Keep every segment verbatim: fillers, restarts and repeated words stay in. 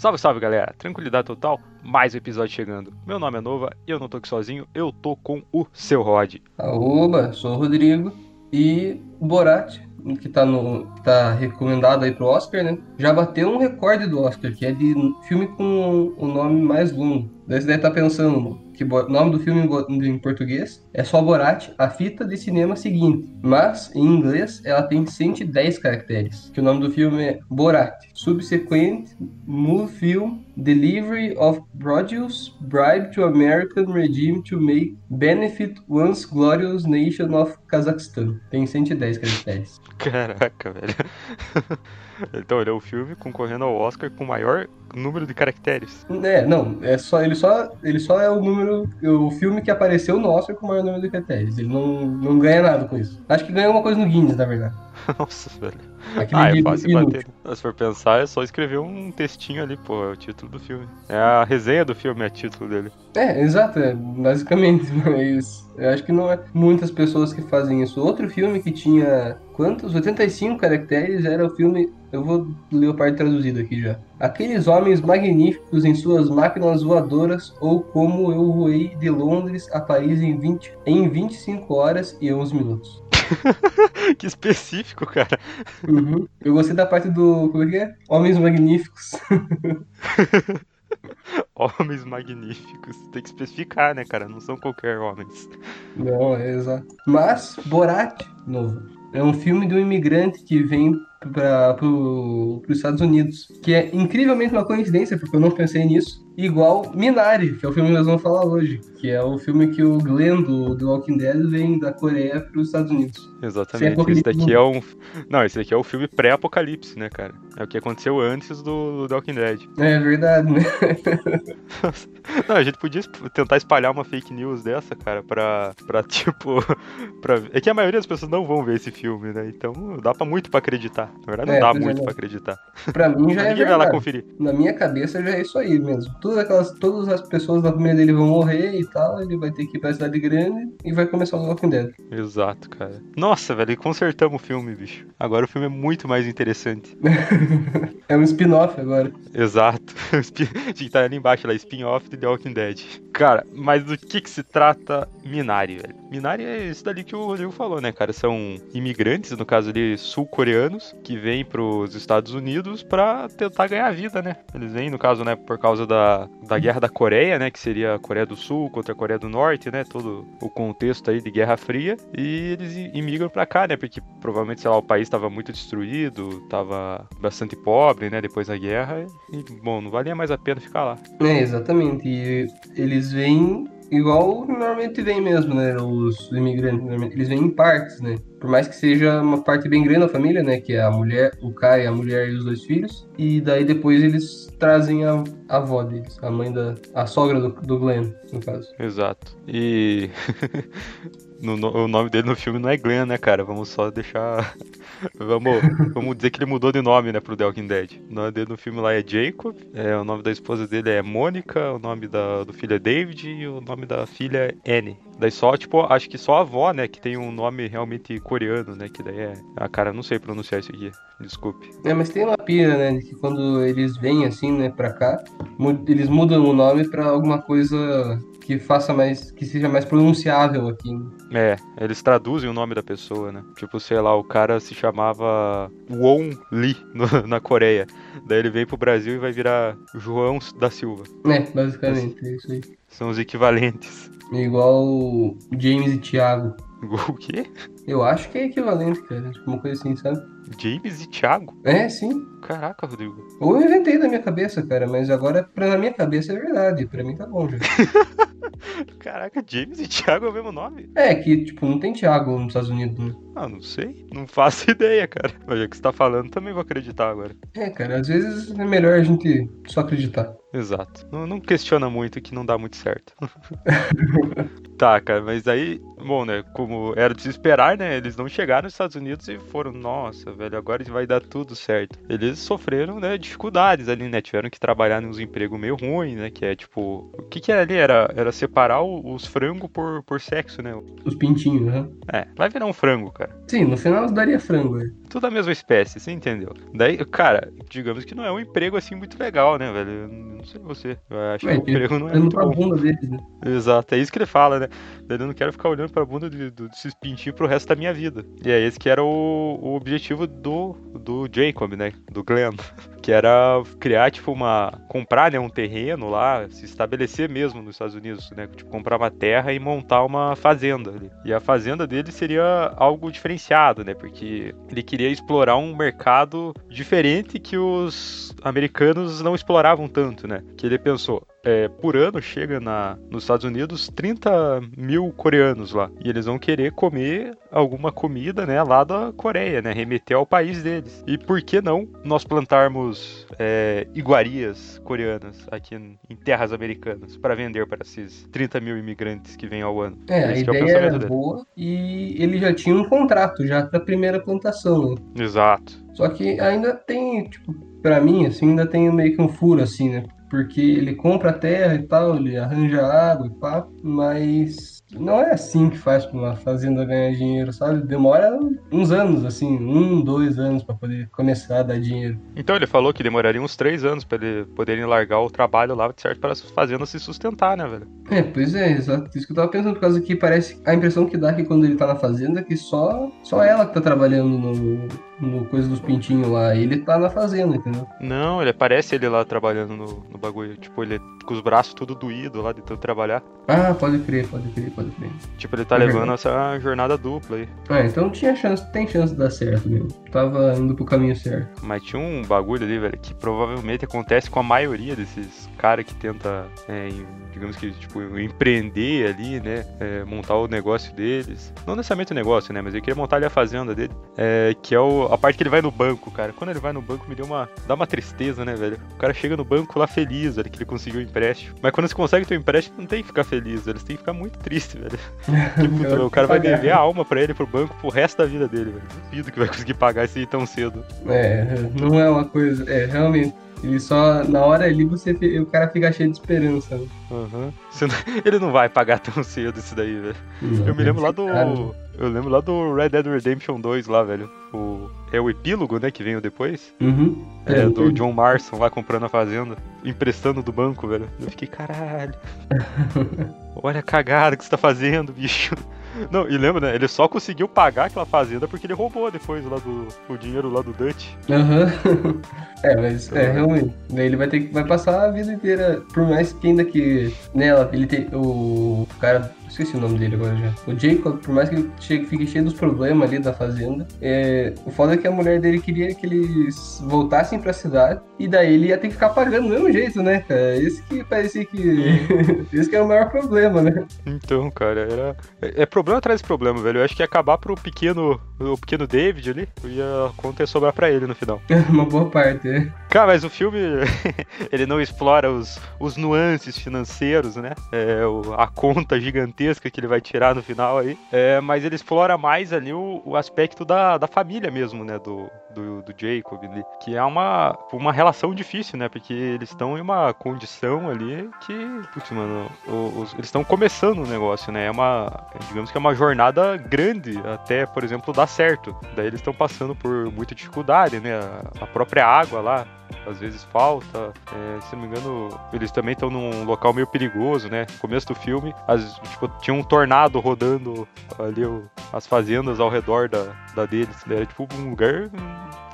Salve, salve, galera. Tranquilidade total, mais um episódio chegando. Meu nome é Nova e eu não tô aqui sozinho, eu tô com o seu Rod. Oba, sou o Rodrigo e o Borat, que tá, no, tá recomendado aí pro Oscar, né? Já bateu um recorde do Oscar, que é de filme com o nome mais longo. Daí você deve estar pensando que o nome do filme em português é só Borat, a fita de cinema seguinte. Mas, em inglês, ela tem cento e dez caracteres. Que o nome do filme é Borat. Subsequent Move Film Delivery of Produce Bribe to American Regime to Make Benefit Once Glorious Nation of Kazakhstan. Tem cento e dez caracteres. Caraca, velho. Então ele é o filme concorrendo ao Oscar com o maior número de caracteres. É, não, é só, ele, só, ele só é o número, o filme que apareceu no Oscar com o maior número de caracteres. Ele não, não ganha nada com isso. Acho que ganha alguma coisa no Guinness, na verdade. Nossa, velho. Aquele ah, é fácil bater. Se for pensar, é só escrever um textinho ali, pô, é o título do filme. É a resenha do filme, é o título dele. É, exato, é, basicamente, mas eu acho que não é muitas pessoas que fazem isso. Outro filme que tinha, quantos? oitenta e cinco caracteres, era o filme, eu vou ler a parte traduzida aqui já. Aqueles homens magníficos em suas máquinas voadoras, ou como eu voei de Londres a Paris em, vinte, em vinte e cinco horas e onze minutos. Que específico, cara. Uhum. Eu gostei da parte do... Como é que é? Homens magníficos. Homens magníficos. Tem que especificar, né, cara? Não são qualquer homens. Não, é exato. Mas, Borat, novo, é um filme de um imigrante que vem para pro, os Estados Unidos. Que é incrivelmente uma coincidência, porque eu não pensei nisso. Igual Minari, que é o filme que nós vamos falar hoje. Que é o filme que o Glenn do, do Walking Dead vem da Coreia para os Estados Unidos. Exatamente. Esse daqui é um... Não, esse daqui é o filme pré-apocalipse, né, cara? É o que aconteceu antes do, do Walking Dead. É verdade, né? Não, a gente podia tentar espalhar uma fake news dessa, cara, pra, pra tipo... Pra... É que a maioria das pessoas não vão ver esse filme, né? Então dá pra muito pra acreditar. Na verdade, é, não dá muito é. pra acreditar. Pra mim já é verdade. Vai lá conferir. Na minha cabeça já é isso aí mesmo. Todas, aquelas, todas as pessoas da família dele vão morrer e tal, ele vai ter que ir pra cidade grande e vai começar o Walking Dead. Exato, cara. Nossa, velho, consertamos o filme, bicho. Agora o filme é muito mais interessante. É um spin-off agora. Exato. Tinha que estar ali embaixo, lá, spin-off de The Walking Dead. Cara, mas do que que se trata Minari, velho? Minari é isso dali que o Rodrigo falou, né, cara? São imigrantes, no caso ali, sul-coreanos, que vêm pros Estados Unidos pra tentar ganhar vida, né? Eles vêm, no caso, né, por causa da da Guerra da Coreia, né, que seria a Coreia do Sul contra a Coreia do Norte, né, todo o contexto aí de Guerra Fria, e eles imigram pra cá, né, porque provavelmente, sei lá, o país estava muito destruído, estava bastante pobre, né, depois da guerra, e, bom, não valia mais a pena ficar lá. É, exatamente, e eles vêm... Igual normalmente vem mesmo, né, os imigrantes, eles vêm em partes, né, por mais que seja uma parte bem grande da família, né, que é a mulher, o Kai, a mulher e os dois filhos, e daí depois eles trazem a, a avó deles, a mãe da, a sogra do, do Glenn, no caso. Exato, e... No, no, o nome dele no filme não é Glenn, né, cara? Vamos só deixar... vamos, vamos dizer que ele mudou de nome, né, pro The Walking Dead. O nome dele no filme lá é Jacob, é, o nome da esposa dele é Mônica, o nome da, do filho é David e o nome da filha é Annie. Daí só, tipo, acho que só a avó, né, que tem um nome realmente coreano, né, que daí é... Ah, cara, não sei pronunciar isso aqui, desculpe. É, mas tem uma pira, né, que quando eles vêm, assim, né, pra cá, eles mudam o nome pra alguma coisa... que faça mais, que seja mais pronunciável aqui. É, eles traduzem o nome da pessoa, né? Tipo, sei lá, o cara se chamava Won Lee no, na Coreia. Daí ele veio pro Brasil e vai virar João da Silva. É, basicamente, é isso aí. São os equivalentes. Igual James e Thiago. O quê? Eu acho que é equivalente, cara. Tipo, uma coisa assim, sabe? James e Thiago? É, sim. Caraca, Rodrigo. Ou eu inventei na minha cabeça, cara, mas agora pra, na minha cabeça é verdade. Pra mim tá bom, já. Caraca, James e Thiago é o mesmo nome? É, que, tipo, não tem Thiago nos Estados Unidos, né? Ah, não sei. Não faço ideia, cara. Mas já que você tá falando, também vou acreditar agora. É, cara, às vezes é melhor a gente só acreditar. Exato. Não, não questiona muito, que não dá muito certo. Tá, cara, mas aí, bom, né, como era de se esperar, né, eles não chegaram nos Estados Unidos e foram, nossa, velho, agora vai dar tudo certo. Eles sofreram, né, dificuldades ali, né, tiveram que trabalhar nos empregos meio ruins, né, que é tipo, o que que era ali? Era, era separar os frangos por, por sexo, né? Os pintinhos, né? É, vai virar um frango, cara. Sim, no final daria frango, velho. Tudo a mesma espécie, você entendeu? Daí, cara, digamos que não é um emprego, assim, muito legal, né, velho? Eu não sei você, eu acho Ué, que o emprego não é muito bom. Bunda deles, né? Exato, é isso que ele fala, né? Eu não quero ficar olhando pra bunda de, de, desses pintinhos pro resto da minha vida. E é esse que era o, o objetivo do, do Jacob, né? Do Glenn. Que era criar, tipo, uma... Comprar, né? Um terreno lá, se estabelecer mesmo nos Estados Unidos, né? Tipo, comprar uma terra e montar uma fazenda ali. E a fazenda dele seria algo diferenciado, né? Porque ele queria explorar um mercado diferente que os americanos não exploravam tanto, né? Que ele pensou... É, por ano chega na, nos Estados Unidos trinta mil coreanos lá. E eles vão querer comer alguma comida, né, lá da Coreia, né, remeter ao país deles. E por que não nós plantarmos é, iguarias coreanas aqui em, em terras americanas para vender para esses trinta mil imigrantes que vêm ao ano? É, a ideia era boa e ele já tinha um contrato já para a primeira plantação, né? Exato. Só que ainda tem, tipo, para mim, assim, ainda tem meio que um furo, assim, né? Porque ele compra a terra e tal, ele arranja água e pá, mas não é assim que faz pra uma fazenda ganhar dinheiro, sabe? Demora uns anos, assim, um, dois anos pra poder começar a dar dinheiro. Então ele falou que demoraria uns três anos pra ele poderem largar o trabalho lá, certo, para as fazendas se sustentar, né, velho? É, pois é, exato. Isso que eu tava pensando, por causa que parece, a impressão que dá que quando ele tá na fazenda é que só, só ela que tá trabalhando no, no coisa dos pintinhos lá, ele tá na fazenda, entendeu? Não, ele parece ele lá trabalhando no, no bagulho, tipo, ele com os braços tudo doído lá de tanto trabalhar. Ah, pode crer, pode crer. Tipo, ele tá é levando verdade. Essa jornada dupla aí. Ah, então tinha chance, tem chance de dar certo, meu. Tava indo pro caminho certo. Mas tinha um bagulho ali, velho, que provavelmente acontece com a maioria desses caras que tenta, é, digamos que, tipo, empreender ali, né? É, montar o negócio deles. Não necessariamente o negócio, né? Mas ele queria montar ali a fazenda dele. É, que é o, a parte que ele vai no banco, cara. Quando ele vai no banco, me deu uma... Dá uma tristeza, né, velho? O cara chega no banco lá feliz, velho, que ele conseguiu o empréstimo. Mas quando você consegue o teu empréstimo, não tem que ficar feliz, velho. Você tem que ficar muito triste. Velho. Tipo, o cara vai pagar. Dever a alma pra ele, pro banco, pro resto da vida dele, velho. Duvido que vai conseguir pagar isso aí tão cedo. É, não é uma coisa... É, realmente... Ele só, na hora ali, você, o cara fica cheio de esperança. Né? Uhum. Ele não vai pagar tão cedo isso daí, velho. Não, eu me lembro lá do... Cara. Eu lembro lá do Red Dead Redemption dois lá, velho. O, é o epílogo, né, que veio depois. Uhum. É, é, do John Marston lá comprando a fazenda. Emprestando do banco, velho. Eu fiquei, caralho. Olha a cagada que você tá fazendo, bicho. Não, e lembra, né? Ele só conseguiu pagar aquela fazenda porque ele roubou depois lá do, o dinheiro lá do Dutch. Aham. Uhum. É, mas é, realmente. Daí ele vai ter que vai passar a vida inteira. Por mais que ainda que nela, ele tem. O cara. Esqueci o nome dele agora já. O Jacob, por mais que ele chegue, fique cheio dos problemas ali da fazenda, é, o foda é que a mulher dele queria que eles voltassem pra cidade e daí ele ia ter que ficar pagando do mesmo jeito, né, cara? Esse que parecia que... Esse que é o maior problema, né? Então, cara, era... É, é problema atrás de problema, velho. Eu acho que ia acabar pro pequeno... O pequeno David ali, ia a conta ia sobrar pra ele no final. Uma boa parte, é. Cara, mas o filme, ele não explora os, os nuances financeiros, né? É, o, a conta gigantesca que ele vai tirar no final aí, é, mas ele explora mais ali o, o aspecto da, da família mesmo, né, do, do, do Jacob, né? Que é uma, uma relação difícil, né, porque eles estão em uma condição ali que, putz, mano, os, eles estão começando o negócio, né, é uma, digamos que é uma jornada grande até, por exemplo, dar certo, daí eles estão passando por muita dificuldade, né, a própria água lá, às vezes falta, é, se não me engano, eles também estão num local meio perigoso, né? No começo do filme, as, tipo, tinha um tornado rodando ali o, as fazendas ao redor da, da deles, né? Era tipo um lugar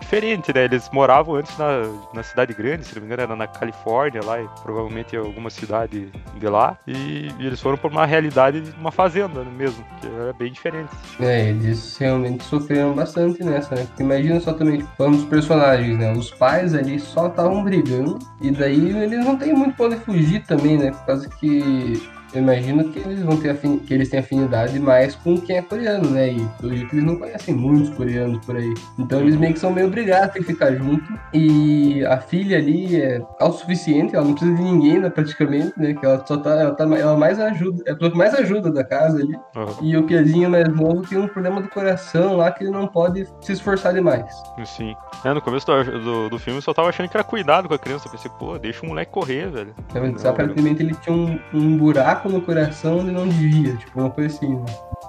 diferente, né? Eles moravam antes na, na cidade grande, se não me engano, era na Califórnia lá, e provavelmente alguma cidade de lá, e, e eles foram para uma realidade de uma fazenda mesmo, que era bem diferente. É, eles realmente sofreram bastante nessa, né? Porque imagina só também, tipo, falando dos personagens, né? Os pais ali só estavam brigando, e daí eles não têm muito pra onde fugir também, né? Por causa que... eu imagino que eles vão ter afin... que eles têm afinidade mais com quem é coreano, né? E pelo jeito eles não conhecem muitos coreanos por aí. Então eles meio que são meio obrigados a ter que ficar junto. E a filha ali é autossuficiente, ela não precisa de ninguém, né, praticamente, né? Que ela só tá. Ela, tá... ela mais ajuda, é a pessoa que mais ajuda da casa ali. Uhum. E o Piazinho mais novo tem um problema do coração lá que ele não pode se esforçar demais. Sim. É, no começo do, do, do filme eu só tava achando que era cuidado com a criança. Eu pensei, pô, deixa o moleque correr, velho. É, mas não, aparentemente eu... ele tinha um, um buraco no coração onde não devia, tipo, uma coisa assim, né?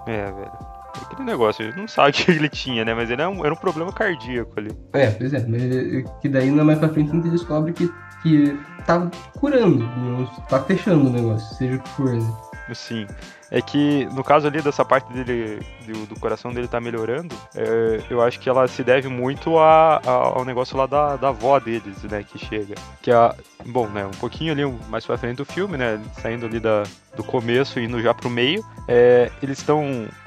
É, velho. Aquele negócio, ele não sabe o que ele tinha, né? Mas ele era um, era um problema cardíaco ali. É, pois é, mas ele, que daí mais pra frente a gente descobre que, que tá curando, tá fechando o negócio, seja o que for, né? Sim. É que, no caso ali, dessa parte dele, do, do coração dele tá melhorando, é, eu acho que ela se deve muito a, a, ao negócio lá da, da avó deles, né, que chega. Que a, bom, né, um pouquinho ali, mais pra frente do filme, né, saindo ali da, do começo e indo já pro meio, é, eles estão,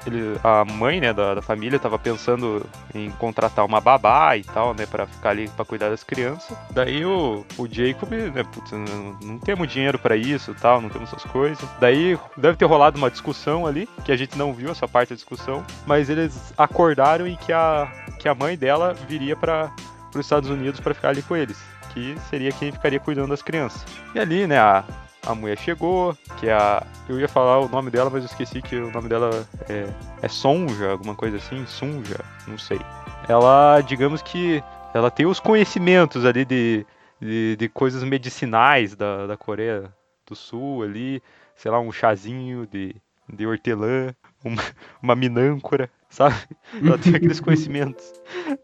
ele, a mãe, né, da, da família tava pensando em contratar uma babá e tal, né, pra ficar ali, pra cuidar das crianças. Daí o, o Jacob, né, putz, não, não temos dinheiro pra isso e tal, não temos essas coisas. Daí deve ter rolado uma discussão ali, que a gente não viu essa parte da discussão, mas eles acordaram em que a, que a mãe dela viria para os Estados Unidos para ficar ali com eles, que seria quem ficaria cuidando das crianças. E ali, né, a, a mulher chegou, que a... eu ia falar o nome dela, mas eu esqueci que o nome dela é, é Sonja, alguma coisa assim, Sunja, não sei. Ela, digamos que, ela tem os conhecimentos ali de, de, de coisas medicinais da, da Coreia do Sul ali, sei lá, um chazinho de, de hortelã, uma, uma minâncora, sabe? Ela tem aqueles conhecimentos.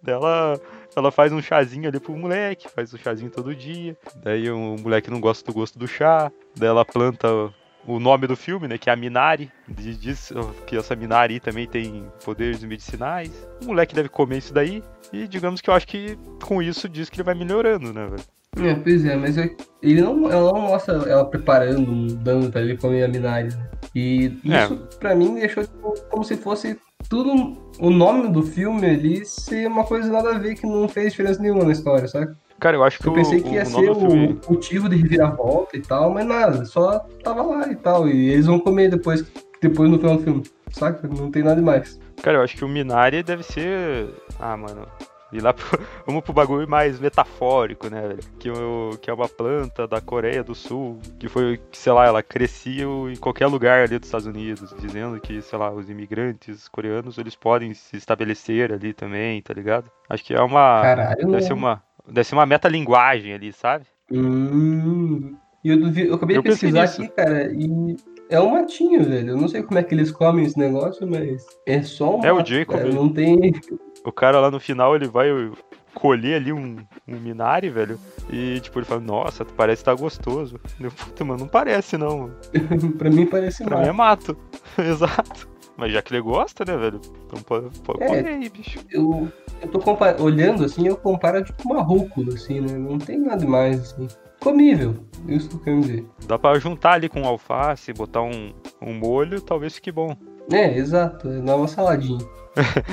Ela, ela faz um chazinho ali pro moleque, faz o chazinho todo dia. Daí o moleque não gosta do gosto do chá. Daí ela planta o nome do filme, né, que é a Minari. Diz que essa Minari também tem poderes medicinais. O moleque deve comer isso daí. E digamos que eu acho que com isso diz que ele vai melhorando, né, velho? É, pois é, mas eu, ele não, ela não mostra ela preparando, mudando pra ele comer a Minari. E isso, é. pra mim, deixou como se fosse tudo, o nome do filme ali ser uma coisa nada a ver que não fez diferença nenhuma na história, sabe? Cara, eu acho que eu pensei o, que ia o ser o filme... motivo de reviravolta e tal, mas nada, só tava lá e tal. E eles vão comer depois, depois no final do filme, saca? Não tem nada demais. Cara, eu acho que o Minari deve ser... Ah, mano... E lá pro, vamos pro bagulho mais metafórico, né, velho? Que, eu, que é uma planta da Coreia do Sul, que foi, sei lá, ela crescia em qualquer lugar ali dos Estados Unidos, dizendo que, sei lá, os imigrantes coreanos, eles podem se estabelecer ali também, tá ligado? Acho que é uma... Caralho. Deve ser uma, deve ser uma metalinguagem ali, sabe? Hum... Eu, duvido, eu acabei eu de pesquisar aqui, cara, e... É um matinho, velho. Eu não sei como é que eles comem esse negócio, mas é só um mato. É o Jacob. Cara. Não tem... O cara lá no final, ele vai colher ali um, um Minari, velho. E tipo, ele fala, nossa, parece que tá gostoso. Eu, puta, mano, não parece não. Pra mim parece pra mato. Pra mim é mato. Exato. Mas já que ele gosta, né, velho? Então pode, pode é, comer aí, bicho. Eu, eu tô compar... olhando assim, eu comparo tipo uma rúcula, assim, né? Não tem nada mais, assim. Comível, isso que eu quero dizer. Dá pra juntar ali com alface, botar um, um molho, talvez fique bom. É, exato, dá uma saladinha.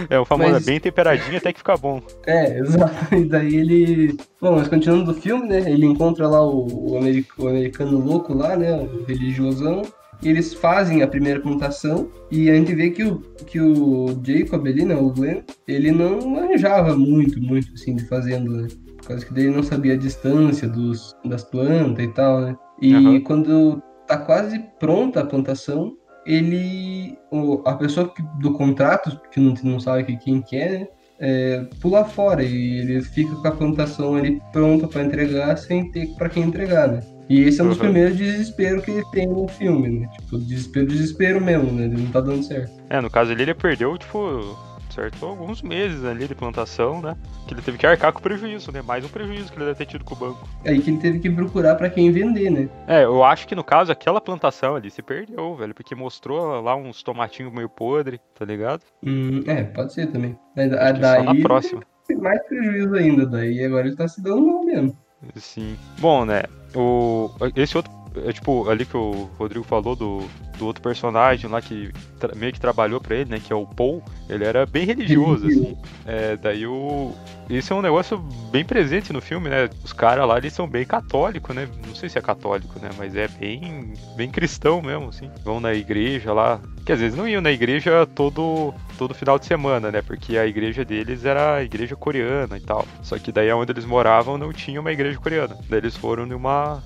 É, o famoso mas... bem temperadinho até que fica bom. É, exato, e daí ele... Bom, mas continuando do filme, né, ele encontra lá o, o, americ... o americano louco lá, né, o religiosão, e eles fazem a primeira plantação, e a gente vê que o, que o Jacob ali, né, o Glenn, ele não manjava muito, muito, assim, de fazenda, né. Por causa que daí ele não sabia a distância dos, das plantas e tal, né? E uhum. quando tá quase pronta a plantação, ele... O, a pessoa que, do contrato, que não, não sabe que, quem que é, né? É, pula fora e ele fica com a plantação ali pronta pra entregar sem ter pra quem entregar, né? E esse é um dos uhum. primeiros desesperos que ele tem no filme, né? Tipo, desespero, desespero mesmo, né? Ele não tá dando certo. É, no caso ali ele perdeu, tipo... certo? Alguns meses ali de plantação, né? Que ele teve que arcar com prejuízo, né? Mais um prejuízo que ele deve ter tido com o banco. Aí que ele teve que procurar pra quem vender, né? É, eu acho que no caso, aquela plantação ali se perdeu, velho. Porque mostrou lá uns tomatinhos meio podre, tá ligado? Hum, é, pode ser também. Mas a daí na próxima. Tem mais prejuízo ainda, daí agora ele tá se dando mal mesmo. Sim. Bom, né? O... Esse outro... É tipo, ali que o Rodrigo falou do... do outro personagem lá que tra- meio que trabalhou pra ele, né, que é o Paul, ele era bem religioso, assim. É, daí o... Isso é um negócio bem presente no filme, né, os caras lá, eles são bem católicos, né, não sei se é católico, né, mas é bem, bem cristão mesmo, assim. Vão na igreja lá, que às vezes não iam na igreja todo, todo final de semana, né, porque a igreja deles era a igreja coreana e tal, só que daí onde eles moravam não tinha uma igreja coreana, daí eles foram numa...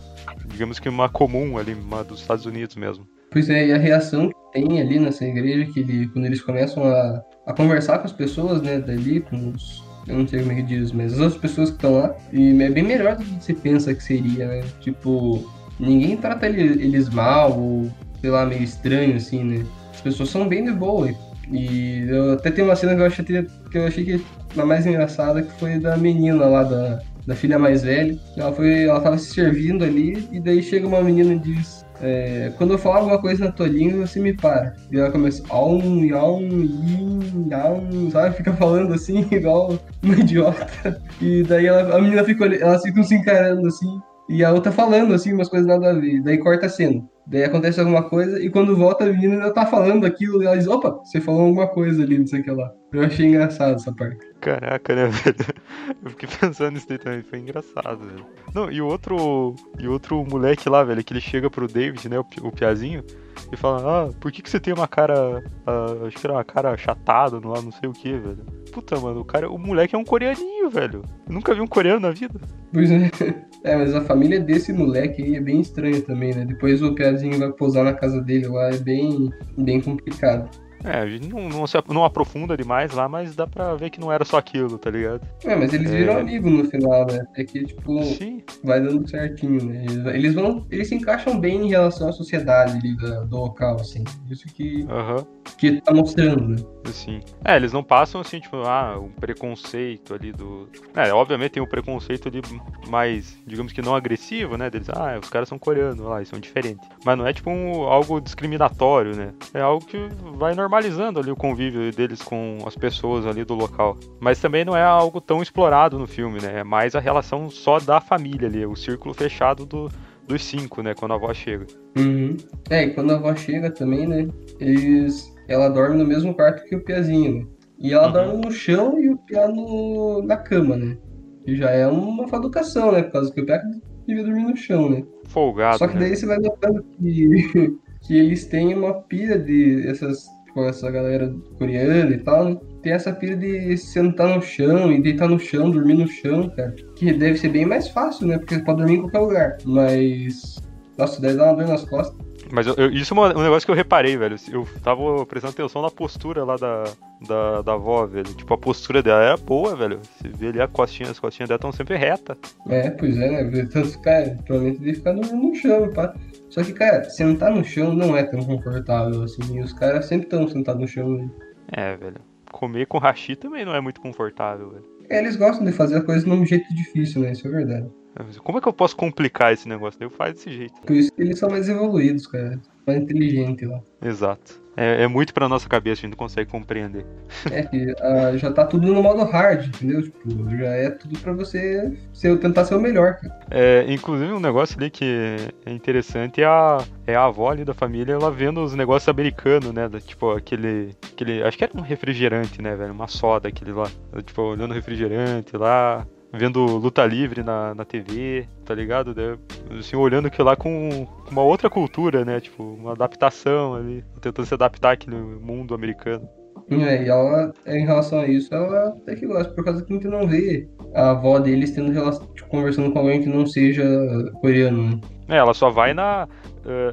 digamos que uma comum ali, uma dos Estados Unidos mesmo. Pois é, e a reação que tem ali nessa igreja, que ele, quando eles começam a, a conversar com as pessoas, né, dali, com os... eu não sei como é que diz, mas as outras pessoas que estão lá, e é bem melhor do que você pensa que seria, né, tipo, ninguém trata eles mal, ou, sei lá, meio estranho, assim, né, as pessoas são bem de boa, e eu até tem uma cena que eu achei que, eu achei que a mais engraçada, que foi da menina lá da... da filha mais velha, ela, foi, ela tava se servindo ali, e daí chega uma menina e diz, é, quando eu falar alguma coisa na tua língua, você me para. E ela começa, aum, aum, aum, sabe, fica falando assim, igual uma idiota. E daí ela, a menina ficou, elas ficam se encarando assim, e a outra falando assim, umas coisas nada a ver, daí corta a cena. Daí acontece alguma coisa, e quando volta a menina ainda tá falando aquilo, e ela diz, opa, você falou alguma coisa ali, não sei o que lá. Eu achei engraçado essa parte. Caraca, né, velho? Eu fiquei pensando nisso daí também, foi engraçado, velho. Não, e o outro, e outro moleque lá, velho, que ele chega pro David, né, o, o Piazinho, e fala, ah, por que que você tem uma cara, ah, acho que era uma cara achatada, não, não sei o que, velho. Puta, mano, o cara, o moleque é um coreaninho, velho. Eu nunca vi um coreano na vida. Pois é. É, mas a família desse moleque aí é bem estranha também, né? Depois o Piazinho vai pousar na casa dele lá, é bem, bem complicado. É, a gente não, não, não aprofunda demais lá, mas dá pra ver que não era só aquilo, tá ligado? É, mas eles viram é... amigo no final, né? É que, tipo, sim, vai dando certinho, né? Eles vão, eles se encaixam bem em relação à sociedade ali do, do local, assim. Isso que, uhum, que tá mostrando, né? Assim. É, eles não passam, assim, tipo, ah, um preconceito ali do... É, obviamente tem um preconceito ali mais, digamos que não agressivo, né? Deles, ah, os caras são coreanos, lá, eles são diferentes. Mas não é, tipo, um, algo discriminatório, né? É algo que vai normalizar. normalizando ali o convívio deles com as pessoas ali do local. Mas também não é algo tão explorado no filme, né? É mais a relação só da família ali, o círculo fechado do, dos cinco, né? Quando a avó chega. Uhum. É, e quando a avó chega também, né? Eles, ela dorme no mesmo quarto que o Piazinho, né? E ela uhum. dorme no chão e o Pia no, na cama, né? E já é uma faducação, né? Por causa que o Pia devia dormir no chão, né? Folgado, Só que daí né? você vai notando que, que eles têm uma pilha de essas... com essa galera coreana e tal, né? Tem essa pira de sentar no chão e deitar no chão, dormir no chão, cara. Que deve ser bem mais fácil, né? Porque você pode dormir em qualquer lugar. Mas... nossa, deve dar uma dor nas costas. Mas eu, eu, isso é um negócio que eu reparei, velho. Eu tava prestando atenção na postura lá da, da, da avó, velho. Tipo, a postura dela era boa, velho. Você vê ali a costinha, as costinhas dela estão sempre retas. É, pois é, né? Tanto, cara, provavelmente deve ficar dormindo no chão, pá. Só que, cara, sentar no chão não é tão confortável, assim, e os caras sempre estão sentados no chão, né? É, velho, comer com hashi também não é muito confortável, velho. É, eles gostam de fazer a coisa de um jeito difícil, né, isso é verdade. É, mas como é que eu posso complicar esse negócio? Eu faço desse jeito. Por isso que eles são mais evoluídos, cara, mais inteligentes lá. Exato. É, é muito pra nossa cabeça, a gente não consegue compreender. É que uh, já tá tudo no modo hard, entendeu? Tipo, já é tudo pra você ser, tentar ser o melhor, cara. É, inclusive um negócio ali que é interessante é a, é a avó ali da família, ela vendo os negócios americanos, né? Da, tipo, aquele, aquele... acho que era um refrigerante, né, velho? Uma soda, aquele lá. Tipo, olhando o refrigerante lá... vendo luta livre na, na T V, tá ligado? Né? Assim, olhando aquilo lá com uma outra cultura, né? Tipo, uma adaptação ali, tentando se adaptar àquele mundo americano. É, e ela, em relação a isso, ela até que gosta, por causa que a gente não vê a avó deles tendo relação, tipo, conversando com alguém que não seja coreano, né? É, ela só vai na...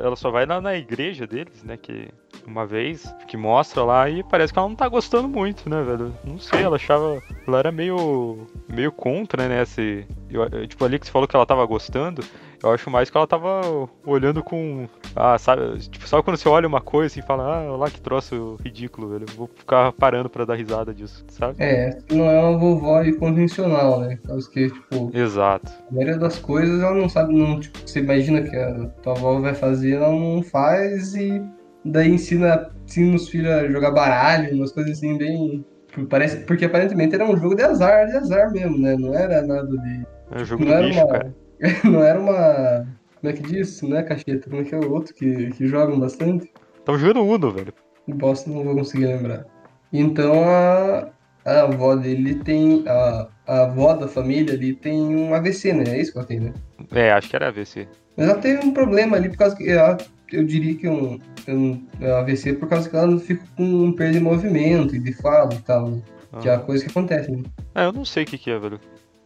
ela só vai lá na igreja deles, né, que uma vez, que mostra lá, e parece que ela não tá gostando muito, né, velho? Não sei, ela achava... ela era meio... meio contra, né, esse... Eu, eu, tipo, ali que você falou que ela tava gostando, eu acho mais que ela tava olhando com... ah, sabe, tipo, sabe quando você olha uma coisa assim, e fala, ah, olha lá que troço ridículo, velho, eu vou ficar parando pra dar risada disso, sabe? É, não é uma vovó convencional, né, que, tipo... Exato. A maioria das coisas ela não sabe, não, tipo, você imagina que a tua avó vai fazer, ela não faz, e daí ensina, ensina os filhos a jogar baralho, umas coisas assim bem... Parece, porque aparentemente era um jogo de azar, de azar mesmo, né? Não era nada de... É um jogo de lixo, uma, cara. Não era uma... Como é que diz? Não é cacheta, como é que é o outro que, que jogam bastante? Tão juro, velho. Bosta, não vou conseguir lembrar. Então a, a avó dele tem... A, a avó da família ali tem um A V C, né? É isso que ela tem, né? É, acho que era A V C. Mas ela teve um problema ali por causa que... Ela, eu diria que um, um A V C por causa que ela fica com perda de movimento e de fala e tal. Ah. Que é a coisa que acontece, né? Ah, eu não sei o que que é, velho.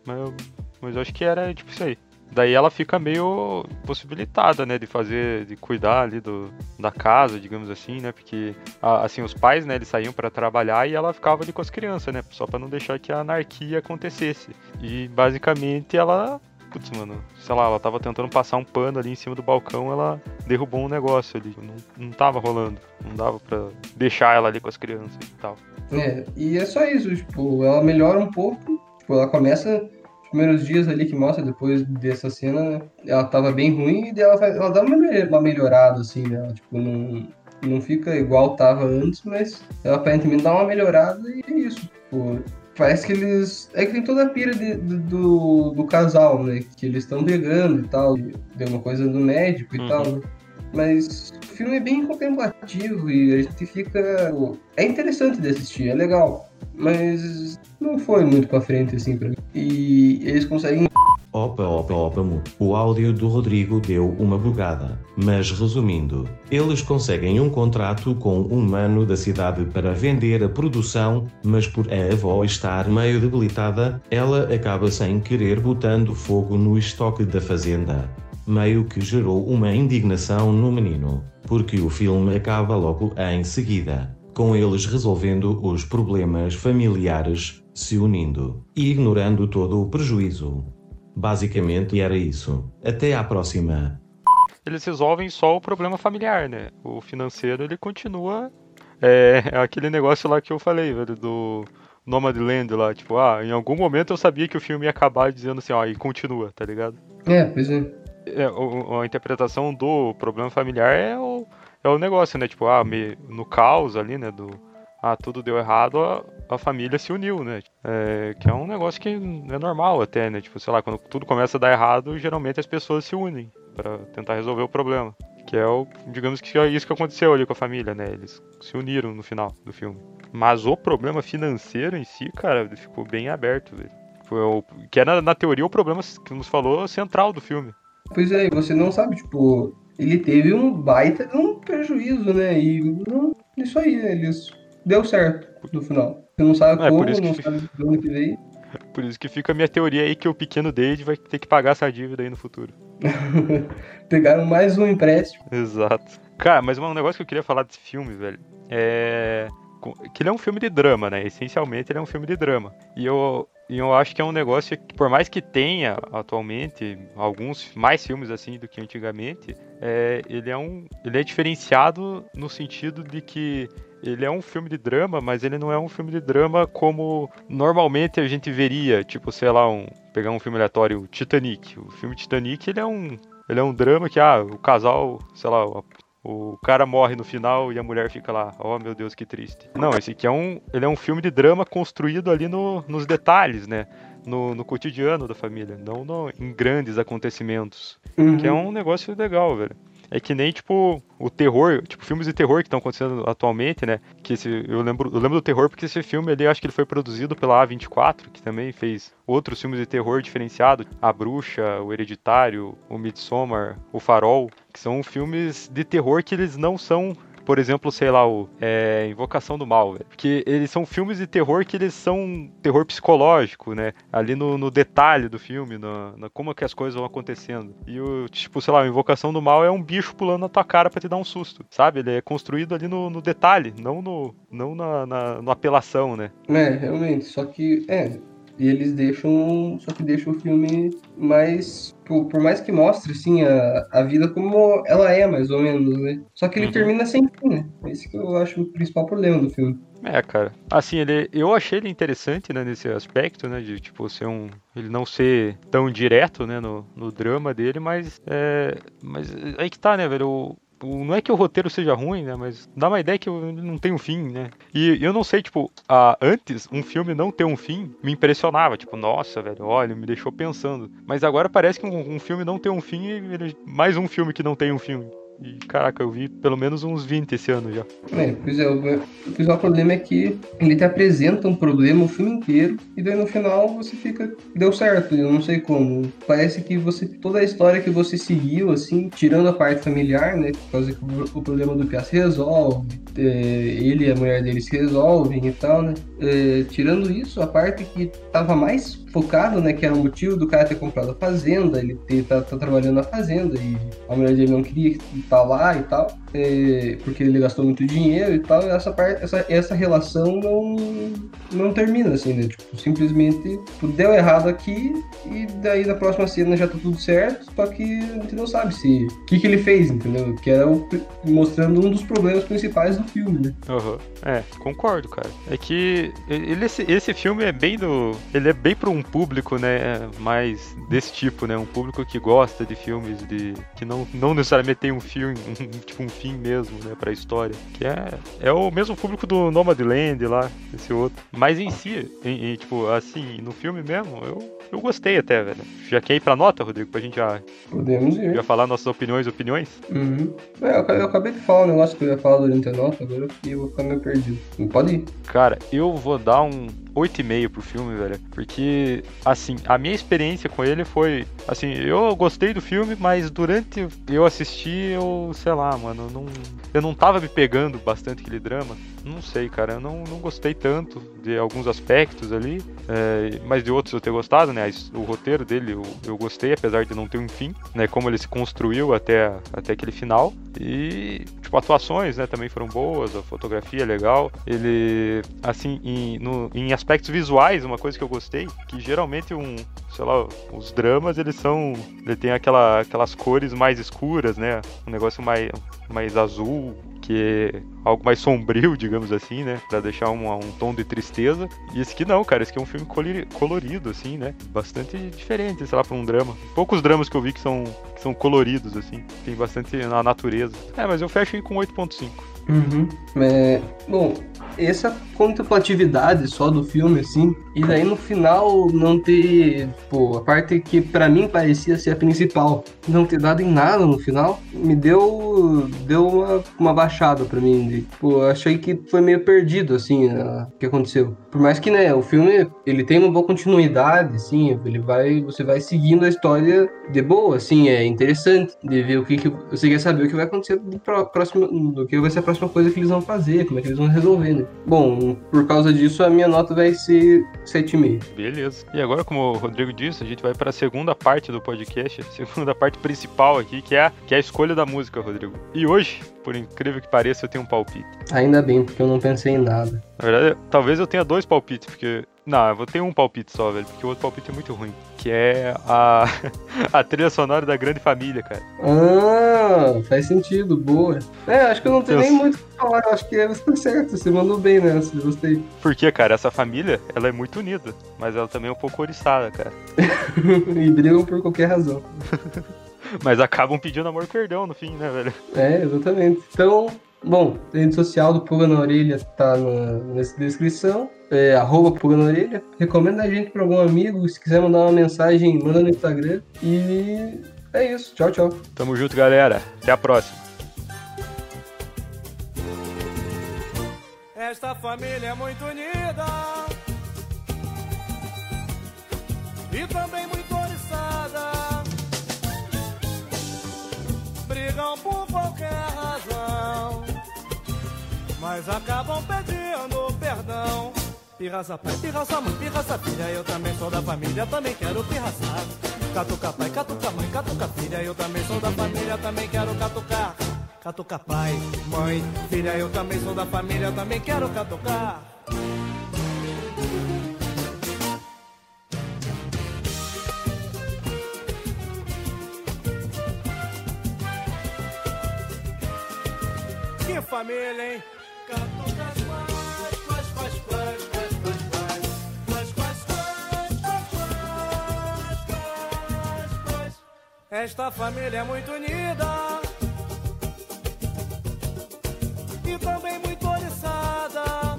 Mas eu, mas eu acho que era tipo isso aí. Daí ela fica meio possibilitada, né, de fazer, de cuidar ali do, da casa, digamos assim, né, porque, assim, os pais, né, eles saíam pra trabalhar e ela ficava ali com as crianças, né, só pra não deixar que a anarquia acontecesse. E, basicamente, ela, putz, mano, sei lá, ela tava tentando passar um pano ali em cima do balcão, ela derrubou um negócio ali, não, não tava rolando, não dava pra deixar ela ali com as crianças e tal. É, e é só isso, tipo, ela melhora um pouco, tipo, ela começa... primeiros dias ali que mostra depois dessa cena, né? Ela tava bem ruim e ela, faz, ela dá uma melhorada, assim, né? Ela, tipo, não, não fica igual tava antes, mas ela aparentemente dá uma melhorada e é isso. Tipo, parece que eles... É que tem toda a pira de, de, do, do casal, né? Que eles estão brigando e tal, deu uma coisa do médico e uhum. tal, né? Mas o filme é bem contemplativo e a gente fica... É interessante de assistir, é legal, mas não foi muito pra frente, assim, pra mim. E eles conseguem... Opa, opa, opa, o áudio do Rodrigo deu uma bugada. Mas resumindo, eles conseguem um contrato com um mano da cidade para vender a produção, mas por a avó estar meio debilitada, ela acaba sem querer botando fogo no estoque da fazenda. Meio que gerou uma indignação no menino, porque o filme acaba logo em seguida, com eles resolvendo os problemas familiares, se unindo e ignorando todo o prejuízo. Basicamente era isso. Até à próxima. Eles resolvem só o problema familiar, né? O financeiro, ele continua... É, é aquele negócio lá que eu falei, velho, do... Nomadland lá, tipo, ah, em algum momento eu sabia que o filme ia acabar dizendo assim, ó, e continua, tá ligado? É, pois é. é a, a interpretação do problema familiar é o, é o negócio, né, tipo, ah, me, no caos ali, né, do, ah, tudo deu errado, a, a família se uniu, né, é, que é um negócio que é normal até, né, tipo, sei lá, quando tudo começa a dar errado, geralmente as pessoas se unem pra tentar resolver o problema, que é o, digamos que é isso que aconteceu ali com a família, né, eles se uniram no final do filme. Mas o problema financeiro em si, cara, ficou bem aberto, velho. Foi o, que era, na teoria, o problema, que nos falou, central do filme. Pois é, você não sabe, tipo... Ele teve um baita de um prejuízo, né? E não, isso aí, né? Eles deu certo no final. Você não sabe como, não, é não que... sabe de onde que veio. Por isso que fica a minha teoria aí que o pequeno Dade vai ter que pagar essa dívida aí no futuro. Pegaram mais um empréstimo. Exato. Cara, mas um negócio que eu queria falar desse filme, velho, é... que ele é um filme de drama, né? Essencialmente ele é um filme de drama. E eu, eu acho que é um negócio que, por mais que tenha atualmente alguns mais filmes assim do que antigamente, é, ele, é um, ele é diferenciado no sentido de que ele é um filme de drama, mas ele não é um filme de drama como normalmente a gente veria, tipo, sei lá, um, pegar um filme aleatório, o Titanic. O filme Titanic, ele é um, ele é um drama que, ah, o casal, sei lá... O cara morre no final e a mulher fica lá, oh meu Deus, que triste. Não, esse aqui é um, ele é um filme de drama construído ali no, nos detalhes, né? No, no cotidiano da família, não no, em grandes acontecimentos. Uhum. Que é um negócio legal, velho. É que nem, tipo, o terror, tipo, filmes de terror que estão acontecendo atualmente, né? Que esse, eu, lembro, eu lembro do terror porque esse filme, ele, acho que ele foi produzido pela A vinte e quatro, que também fez outros filmes de terror diferenciados. A Bruxa, O Hereditário, O Midsommar, O Farol, que são filmes de terror que eles não são... Por exemplo, sei lá, o é, Invocação do Mal, velho. Porque eles são filmes de terror que eles são terror psicológico, né? Ali no, no detalhe do filme, no, no, como é que as coisas vão acontecendo. E o, tipo, sei lá, a Invocação do Mal é um bicho pulando na tua cara pra te dar um susto, sabe? Ele é construído ali no, no detalhe, não, no, não na, na no apelação, né? É, realmente, só que... é. E eles deixam... Só que deixam o filme mais... Por, por mais que mostre, assim, a, a vida como ela é, mais ou menos, né? Só que ele uhum. termina sem fim, né? Esse que eu acho o principal problema do filme. É, cara. Assim, ele, eu achei ele interessante, né? Nesse aspecto, né? De, tipo, ser um... Ele não ser tão direto, né? No, no drama dele, mas... É, mas aí que tá, né, velho? O, o, não é que o roteiro seja ruim, né? Mas dá uma ideia que ele não tem um fim, né? E eu não sei, tipo... A, antes, um filme não ter um fim me impressionava. Tipo, nossa, velho, olha, me deixou pensando. Mas agora parece que um Um filme não tem um fim e mais um filme que não tem um filme. E caraca, eu vi pelo menos uns vinte esse ano já. É, pois é, o, pois é, o problema é que ele te apresenta um problema o filme inteiro e daí no final você fica, deu certo, eu não sei como. Parece que você, toda a história que você seguiu, assim, tirando a parte familiar, né, por causa que o, o problema do Pia se resolve, é, ele e a mulher dele se resolvem e tal, né, é, tirando isso, a parte que tava mais focado, né, que era o motivo do cara ter comprado a fazenda, ele ter, tá, tá trabalhando na fazenda e a mulher dele não queria tá lá e tal, é, porque ele gastou muito dinheiro e tal, essa, parte, essa, essa relação não, não termina, assim, né, tipo, simplesmente deu errado aqui e daí na próxima cena já tá tudo certo, só que a gente não sabe se, o que que ele fez, entendeu, que era o, mostrando um dos problemas principais do filme, né. Uhum. É, concordo, cara, é que ele, esse, esse filme é bem do, ele é bem pra um público, né, mais desse tipo, né, um público que gosta de filmes de, que não, não necessariamente tem um filme Um, tipo um fim mesmo, né, pra história, que é, é o mesmo público do Nomadland lá, esse outro, mas em si, em, em, tipo, assim, no filme mesmo, eu, eu gostei até, velho. Já quer ir pra nota, Rodrigo, pra gente já podemos ir, já falar nossas opiniões, opiniões? Uhum. É, eu, eu acabei de falar um negócio que eu ia falar durante a nota, agora eu vou ficar meio perdido. Não pode ir. Cara, eu vou dar um oito e meio pro filme, velho, porque, assim, a minha experiência com ele foi, assim, eu gostei do filme, mas durante eu assisti, eu sei lá, mano, eu não, eu não tava me pegando bastante aquele drama. Não sei, cara, eu não, não gostei tanto de alguns aspectos ali, é, mas de outros eu ter gostado, né, o roteiro dele eu, eu gostei, apesar de não ter um fim, né, como ele se construiu até, até aquele final, e, tipo, atuações, né, também foram boas, a fotografia é legal, ele, assim, em, no, em aspectos visuais, uma coisa que eu gostei, que geralmente um, sei lá, os dramas, eles são, ele tem aquela, aquelas cores mais escuras, né, um negócio mais, mais azul, que é algo mais sombrio, digamos assim, né? Pra deixar um, um tom de tristeza. E esse aqui não, cara. Esse aqui é um filme colorido, assim, né? Bastante diferente, sei lá, pra um drama. Poucos dramas que eu vi que são, que são coloridos, assim. Tem bastante na natureza. É, mas eu fecho aí com oito ponto cinco. Uhum. É, bom, essa contemplatividade só do filme, assim, e daí no final não ter, pô, a parte que pra mim parecia ser a principal, não ter dado em nada no final, me deu, deu uma, uma baixada pra mim, de, pô, achei que foi meio perdido, assim, né, o que aconteceu. Por mais que, né, o filme, ele tem uma boa continuidade, assim, ele vai, você vai seguindo a história de boa, assim, é interessante de ver o que, que você quer saber o que vai acontecer do próximo, do que vai ser a próxima coisa que eles vão fazer, como é que eles vão resolver, né. Bom, por causa disso, a minha nota vai ser sete e meio. Beleza. E agora, como o Rodrigo disse, a gente vai para a segunda parte do podcast, a segunda parte principal aqui, que é, a, que é a escolha da música, Rodrigo. E hoje, por incrível que pareça, eu tenho um palpite. Ainda bem, porque eu não pensei em nada. Na verdade, talvez eu tenha dois palpites, porque... Não, eu vou ter um palpite só, velho, porque o outro palpite é muito ruim. Que é a, a trilha sonora da Grande Família, cara. Ah, faz sentido, boa. É, acho que eu não tenho nem muito o que falar, acho que você tá certo, você mandou bem nessa, gostei. Porque, cara, essa família, ela é muito unida, mas ela também é um pouco oriçada, cara. E brigam por qualquer razão. Mas acabam pedindo amor e perdão no fim, né, velho? É, exatamente. Então... Bom, a rede social do Puga na Orelha tá na, nessa descrição, é, arroba Puga na Orelha. Recomenda a gente pra algum amigo, se quiser mandar uma mensagem, manda no Instagram. E é isso, tchau, tchau. Tamo junto, galera. Até a próxima. Esta família é muito unida e também muito oriçada. Brigam por qualquer razão, mas acabam pedindo perdão. Pirraça pai, pirraça mãe, pirraça filha, eu também sou da família, também quero pirraçar. Catuca pai, catuca mãe, catuca filha, eu também sou da família, também quero catucar. Catuca pai, mãe, filha, eu também sou da família, também quero catucar. Família, hein? Esta família é muito unida e também muito oriçada.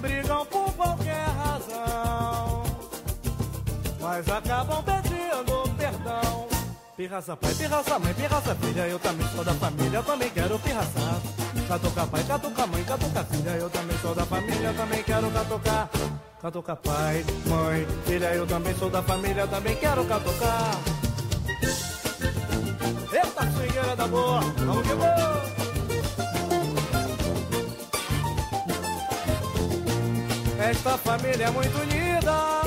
Brigam por qualquer razão, mas acabam pedindo perdão. Pirraça pai, pirraça mãe, pirraça filha, eu também sou da família, eu também quero pirraçar. Catuca pai, catuca mãe, catuca filha, eu também sou da família, eu também quero catucar. Catuca pai, mãe, filha, eu também sou da família, eu também quero catucar. Eita swingueira da boa, vamos que vamos! Esta família é muito unida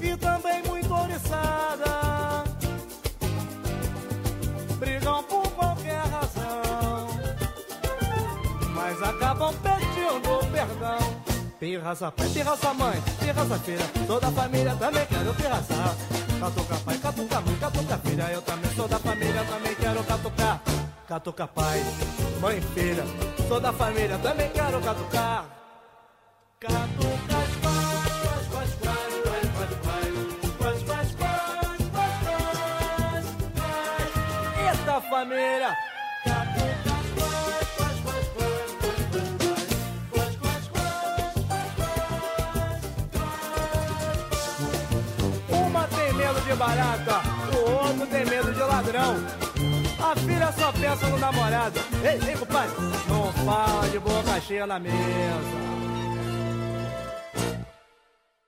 e também muito oriçada. Brigam por qualquer razão, mas acabam pedindo perdão. Pirraça pai, pirraça mãe, pirraça filha, toda a família também quero pirraçar. Catuca pai, catuca mãe, catuca filha, eu também sou da família, também quero catucar. Catuca pai, mãe filha, sou da família, também quero catucar. Catucar as pás, pás, pás, pás, pás, pás, pás, pás, pás. Eita família! Catucar as pás, pás, pás, pás, pás, pás, pás. Uma tem medo de barata, o outro tem medo de ladrão. A filha só pensa no namorado. Ei, ei, compadre, não fala de boca cheia na mesa.